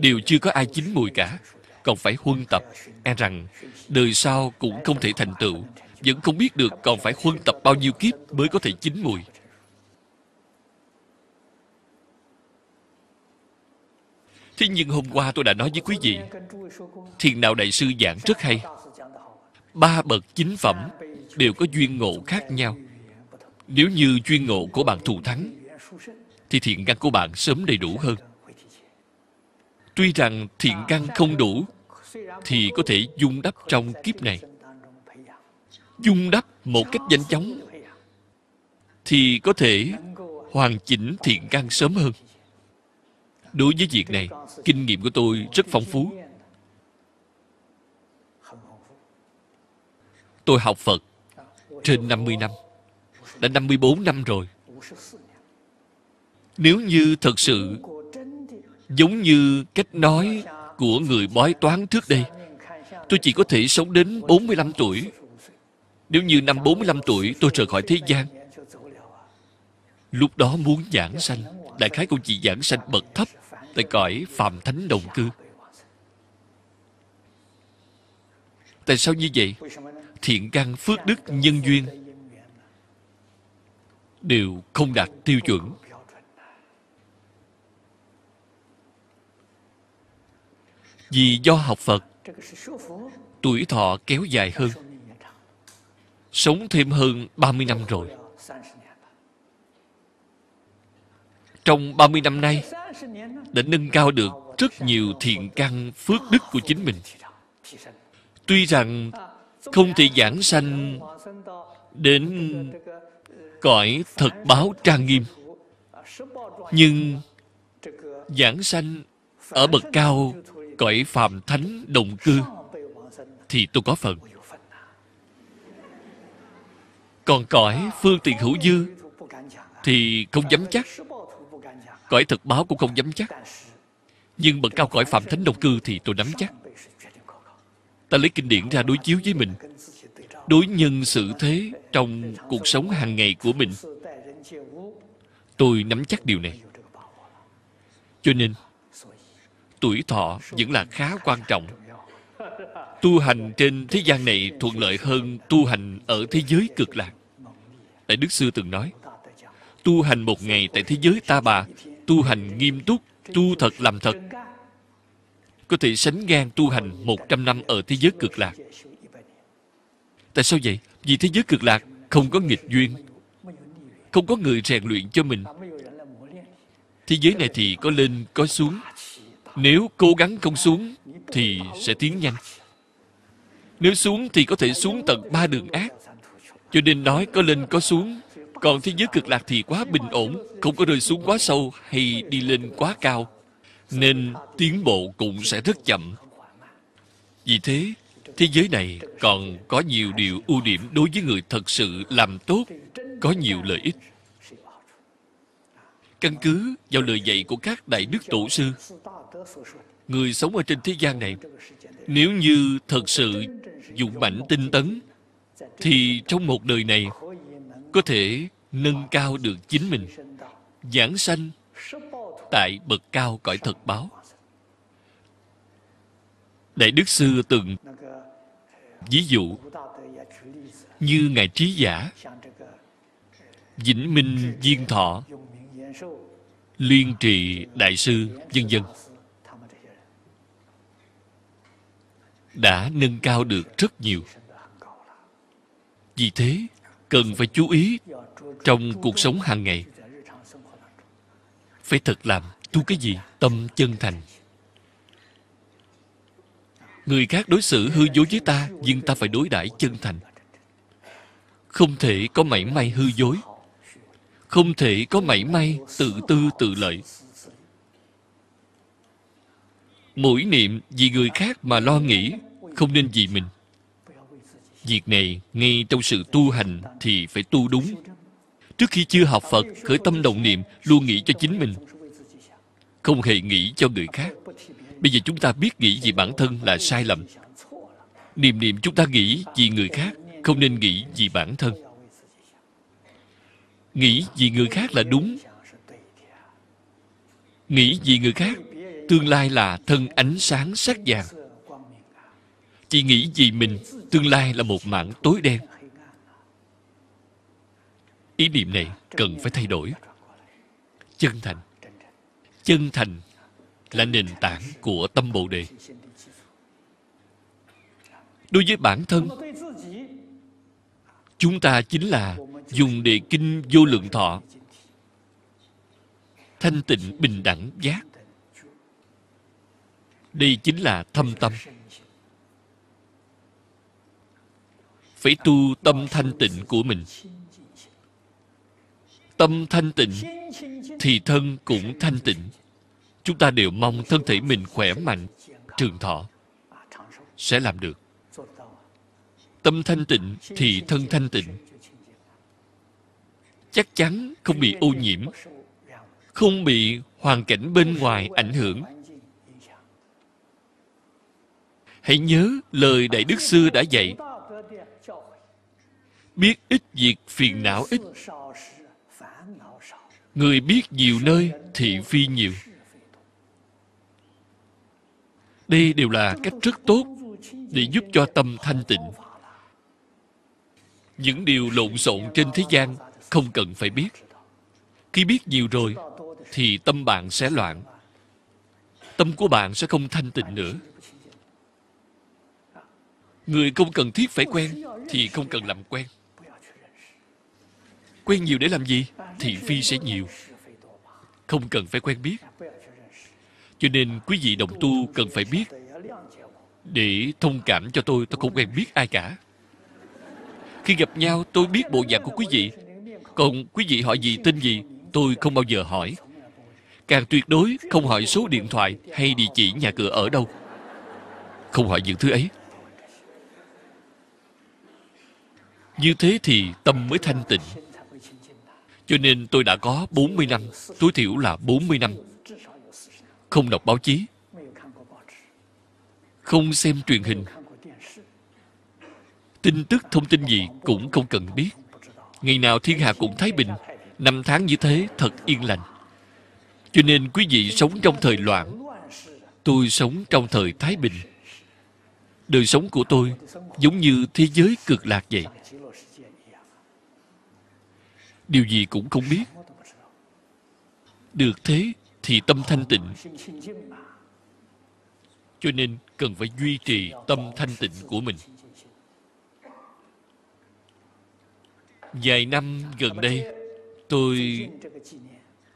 đều chưa có ai chín mùi cả, còn phải huân tập, e rằng đời sau cũng không thể thành tựu, vẫn không biết được còn phải huân tập bao nhiêu kiếp mới có thể chín mùi. Thế nhưng hôm qua tôi đã nói với quý vị, Thiền Đạo Đại Sư giảng rất hay. Ba bậc chính phẩm đều có duyên ngộ khác nhau. Nếu như duyên ngộ của bạn thù thắng, thì thiện căn của bạn sớm đầy đủ hơn. Tuy rằng thiện căn không đủ, thì có thể dung đắp trong kiếp này. Dung đắp một cách nhanh chóng, thì có thể hoàn chỉnh thiện căn sớm hơn. Đối với việc này, kinh nghiệm của tôi rất phong phú. Tôi học Phật trên 50 năm, đã 54 năm rồi. Nếu như thật sự giống như cách nói của người bói toán trước đây, tôi chỉ có thể sống đến 45 tuổi. Nếu như năm 45 tuổi tôi rời khỏi thế gian, lúc đó muốn giảng sanh, đại khái cũng chỉ giảng sanh bậc thấp, tại cõi phàm thánh đồng cư. Tại sao như vậy? Thiện căn, phước đức, nhân duyên đều không đạt tiêu chuẩn. Vì do học Phật, tuổi thọ kéo dài hơn, sống thêm hơn 30 năm rồi. Trong 30 năm nay, đã nâng cao được rất nhiều thiện căn phước đức của chính mình. Tuy rằng không thể giảng sanh đến cõi thật báo trang nghiêm, nhưng giảng sanh ở bậc cao cõi phàm thánh đồng cư thì tôi có phần. Còn cõi phương tiện hữu dư thì không dám chắc, cõi thực báo cũng không dám chắc, nhưng bậc cao cõi phạm thánh đồng cư thì tôi nắm chắc. Ta lấy kinh điển ra đối chiếu với mình, đối nhân xử thế trong cuộc sống hàng ngày của mình, tôi nắm chắc điều này. Cho nên tuổi thọ vẫn là khá quan trọng. Tu hành trên thế gian này thuận lợi hơn tu hành ở thế giới cực lạc. Đại Đức Sư từng nói, tu hành một ngày tại thế giới Ta Bà, tu hành nghiêm túc, tu thật làm thật, có thể sánh ngang tu hành 100 năm ở thế giới cực lạc. Tại sao vậy? Vì thế giới cực lạc không có nghịch duyên, không có người rèn luyện cho mình. Thế giới này thì có lên có xuống, nếu cố gắng không xuống thì sẽ tiến nhanh, nếu xuống thì có thể xuống tận 3 đường ác. Cho nên nói có lên có xuống. Còn thế giới cực lạc thì quá bình ổn, không có rơi xuống quá sâu hay đi lên quá cao, nên tiến bộ cũng sẽ rất chậm. Vì thế, thế giới này còn có nhiều điều ưu điểm đối với người thật sự làm tốt, có nhiều lợi ích. Căn cứ vào lời dạy của các Đại Đức Tổ Sư, người sống ở trên thế gian này, nếu như thật sự dũng mãnh tinh tấn, thì trong một đời này có thể nâng cao được chính mình, giảng sanh tại bậc cao cõi thật báo. Đại Đức Sư từng ví dụ như Ngài Trí Giả, Vĩnh Minh Diên Thọ, Liên Trì Đại Sư, vân vân, đã nâng cao được rất nhiều. Vì thế cần phải chú ý trong cuộc sống hàng ngày. Phải thật làm, tu cái gì? Tâm chân thành. Người khác đối xử hư dối với ta, nhưng ta phải đối đãi chân thành. Không thể có mảy may hư dối, không thể có mảy may tự tư tự lợi. Mỗi niệm vì người khác mà lo nghĩ, không nên vì mình. Việc này ngay trong sự tu hành thì phải tu đúng. Trước khi chưa học Phật, khởi tâm động niệm luôn nghĩ cho chính mình, không hề nghĩ cho người khác. Bây giờ chúng ta biết nghĩ vì bản thân là sai lầm. Niệm niệm chúng ta nghĩ vì người khác, không nên nghĩ vì bản thân. Nghĩ vì người khác là đúng. Nghĩ vì người khác, tương lai là thân ánh sáng sắc vàng. Chỉ nghĩ vì mình, tương lai là một mảng tối đen. Ý niệm này cần phải thay đổi. Chân thành. Chân thành là nền tảng của tâm Bồ Đề. Đối với bản thân, chúng ta chính là dùng đề kinh Vô Lượng Thọ, thanh tịnh bình đẳng giác. Đây chính là thâm tâm. Phải tu tâm thanh tịnh của mình. Tâm thanh tịnh thì thân cũng thanh tịnh. Chúng ta đều mong thân thể mình khỏe mạnh, trường thọ. Sẽ làm được. Tâm thanh tịnh thì thân thanh tịnh. Chắc chắn không bị ô nhiễm, không bị hoàn cảnh bên ngoài ảnh hưởng. Hãy nhớ lời Đại Đức Sư đã dạy. Biết ít việc phiền não ít. Người biết nhiều nơi thị phi nhiều. Đây đều là cách rất tốt để giúp cho tâm thanh tịnh. Những điều lộn xộn trên thế gian không cần phải biết. Khi biết nhiều rồi thì tâm bạn sẽ loạn. Tâm của bạn sẽ không thanh tịnh nữa. Người không cần thiết phải quen thì không cần làm quen. Quen nhiều để làm gì? Thị phi sẽ nhiều. Không cần phải quen biết. Cho nên quý vị đồng tu cần phải biết. Để thông cảm cho tôi không quen biết ai cả. Khi gặp nhau, tôi biết bộ dạng của quý vị. Còn quý vị hỏi gì, tên gì, tôi không bao giờ hỏi. Càng tuyệt đối không hỏi số điện thoại hay địa chỉ nhà cửa ở đâu. Không hỏi những thứ ấy. Như thế thì tâm mới thanh tịnh. Cho nên tôi đã có 40 năm, tối thiểu là 40 năm. Không đọc báo chí. Không xem truyền hình. Tin tức thông tin gì cũng không cần biết. Ngày nào thiên hạ cũng thái bình. Năm tháng như thế thật yên lành. Cho nên quý vị sống trong thời loạn. Tôi sống trong thời thái bình. Đời sống của tôi giống như thế giới cực lạc vậy. Điều gì cũng không biết. Được thế thì tâm thanh tịnh. Cho nên cần phải duy trì tâm thanh tịnh của mình. Vài năm gần đây, tôi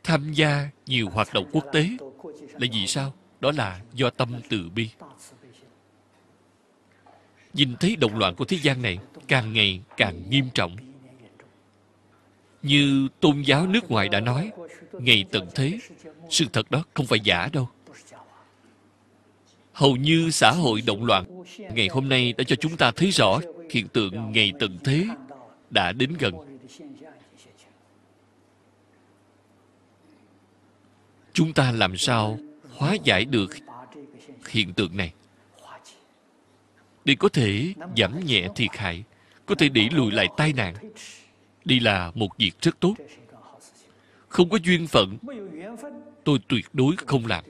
tham gia nhiều hoạt động quốc tế. Là vì sao? Đó là do tâm từ bi. Nhìn thấy động loạn của thế gian này càng ngày càng nghiêm trọng. Như tôn giáo nước ngoài đã nói, ngày tận thế, sự thật đó không phải giả đâu. Hầu như xã hội động loạn ngày hôm nay đã cho chúng ta thấy rõ hiện tượng ngày tận thế đã đến gần. Chúng ta làm sao hóa giải được hiện tượng này? Để có thể giảm nhẹ thiệt hại, có thể đẩy lùi lại tai nạn. Đây là một việc rất tốt. Không có duyên phận, tôi tuyệt đối không làm.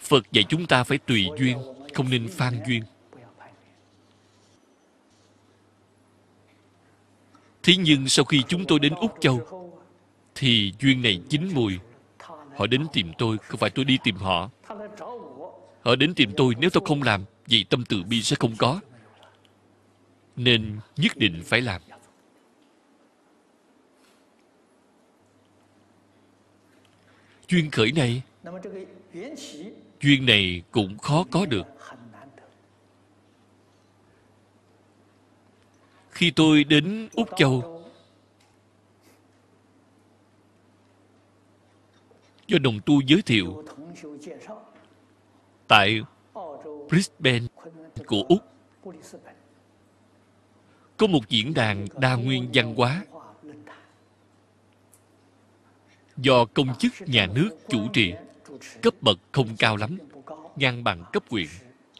Phật dạy chúng ta phải tùy duyên, không nên phan duyên. Thế nhưng sau khi chúng tôi đến Úc Châu, thì duyên này chín mùi. Họ đến tìm tôi, không phải tôi đi tìm họ. Họ đến tìm tôi, nếu tôi không làm, vậy tâm từ bi sẽ không có. Nên nhất định phải làm. Duyên khởi này, duyên này cũng khó có được. Khi tôi đến Úc Châu, do đồng tu giới thiệu, tại Brisbane của Úc có một diễn đàn đa nguyên văn hóa do công chức nhà nước chủ trì, cấp bậc không cao lắm, ngang bằng cấp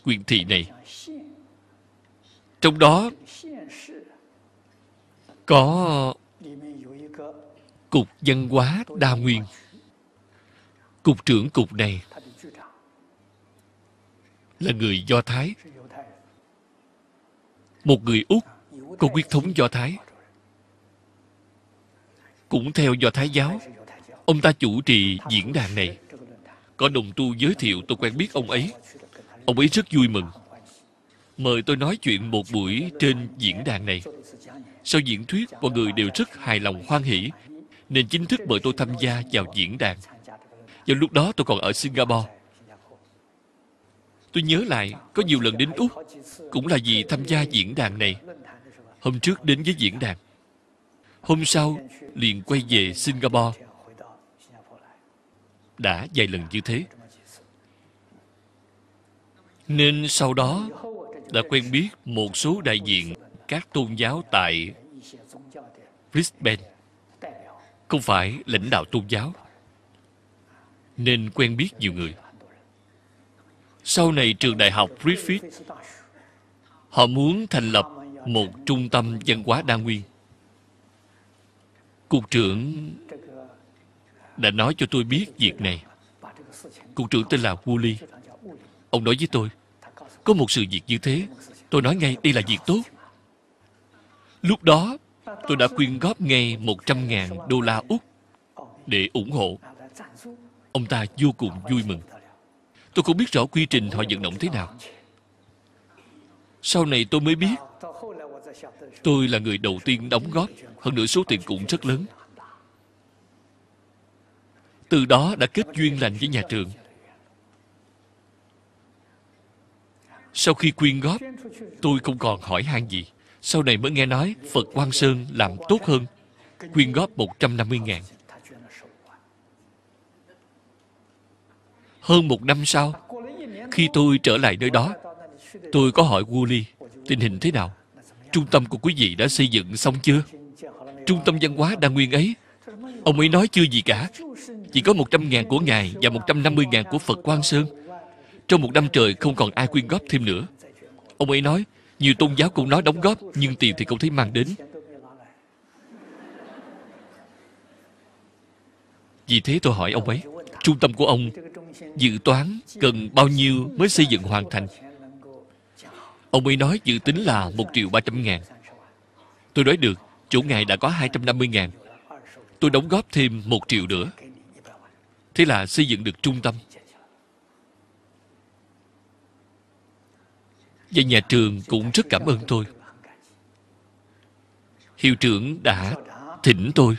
huyện thị này. Trong đó có cục văn hóa đa nguyên. Cục trưởng cục này là người Do Thái, một người Úc có huyết thống Do Thái, cũng theo Do Thái giáo. Ông ta chủ trì diễn đàn này. Có đồng tu giới thiệu tôi quen biết ông ấy. Ông ấy rất vui mừng, mời tôi nói chuyện một buổi trên diễn đàn này. Sau diễn thuyết, mọi người đều rất hài lòng hoan hỷ, nên chính thức mời tôi tham gia vào diễn đàn. Vào lúc đó tôi còn ở Singapore. Tôi nhớ lại, có nhiều lần đến Úc, cũng là vì tham gia diễn đàn này. Hôm trước đến với diễn đàn, hôm sau liền quay về Singapore. Đã vài lần như thế, nên sau đó đã quen biết một số đại diện các tôn giáo tại Brisbane, không phải lãnh đạo tôn giáo, nên quen biết nhiều người. Sau này trường đại học Griffith, họ muốn thành lập một trung tâm văn hóa đa nguyên. Cục trưởng đã nói cho tôi biết việc này. Cục trưởng tên là Wuli. Ông nói với tôi, có một sự việc như thế. Tôi nói ngay, đây là việc tốt. Lúc đó, tôi đã quyên góp ngay 100.000 đô la Úc để ủng hộ. Ông ta vô cùng vui mừng. Tôi không biết rõ quy trình họ vận động thế nào. Sau này tôi mới biết, tôi là người đầu tiên đóng góp, hơn nữa số tiền cũng rất lớn. Từ đó đã kết duyên lành với nhà trường. Sau khi quyên góp, tôi không còn hỏi han gì. Sau này mới nghe nói Phật Quang Sơn làm tốt hơn, quyên góp 150.000. Hơn một năm sau, khi tôi trở lại nơi đó, tôi có hỏi Wuli, tình hình thế nào? Trung tâm của quý vị đã xây dựng xong chưa? Trung tâm văn hóa đa nguyên ấy, ông ấy nói chưa gì cả. Chỉ có 100.000 của Ngài và 150.000 của Phật Quang Sơn. Trong một năm trời không còn ai quyên góp thêm nữa. Ông ấy nói, nhiều tôn giáo cũng nói đóng góp, nhưng tiền thì không thấy mang đến. Vì thế tôi hỏi ông ấy, trung tâm của ông dự toán cần bao nhiêu mới xây dựng hoàn thành? Ông ấy nói dự tính là 1.300.000. Tôi nói được, chỗ Ngài đã có 250.000. Tôi đóng góp thêm 1 triệu nữa. Thế là xây dựng được trung tâm. Và nhà trường cũng rất cảm ơn tôi. Hiệu trưởng đã thỉnh tôi.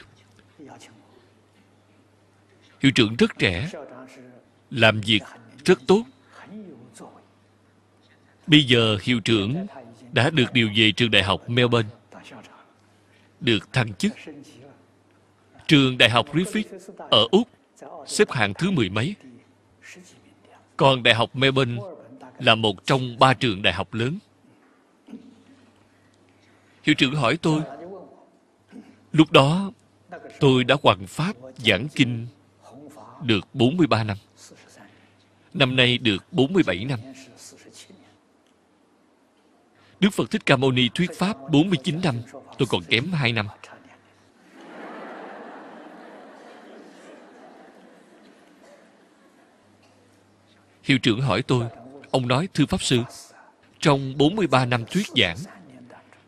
Hiệu trưởng rất trẻ, làm việc rất tốt. Bây giờ hiệu trưởng đã được điều về trường đại học Melbourne, được thăng chức. Trường đại học Griffith ở Úc xếp hạng thứ 10 mấy. Còn đại học Melbourne là một trong 3 trường đại học lớn. Hiệu trưởng hỏi tôi, lúc đó tôi đã hoằng pháp giảng kinh được 43 năm. Năm nay được 47 năm. Đức Phật Thích Ca Mâu Ni thuyết pháp 49 năm, tôi còn kém 2 năm. Hiệu trưởng hỏi tôi, ông nói, thưa Pháp Sư, trong 43 năm thuyết giảng,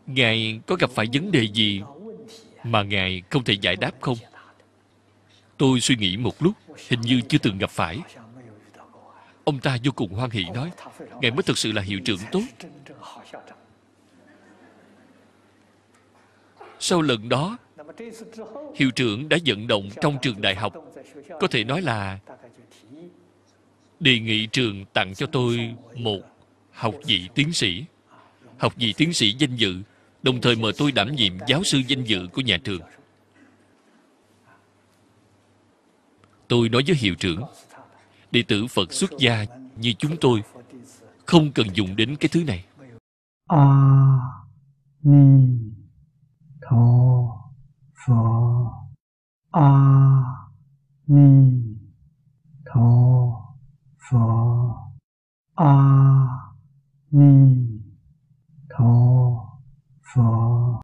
Ngài có gặp phải vấn đề gì mà Ngài không thể giải đáp không? Tôi suy nghĩ một lúc, hình như chưa từng gặp phải. Ông ta vô cùng hoan hỉ nói, Ngài mới thực sự là hiệu trưởng tốt. Sau lần đó, hiệu trưởng đã vận động trong trường đại học, có thể nói là đề nghị trường tặng cho tôi một học vị tiến sĩ. Học vị tiến sĩ danh dự, đồng thời mời tôi đảm nhiệm giáo sư danh dự của nhà trường. Tôi nói với hiệu trưởng, đệ tử Phật xuất gia như chúng tôi không cần dùng đến cái thứ này. Ni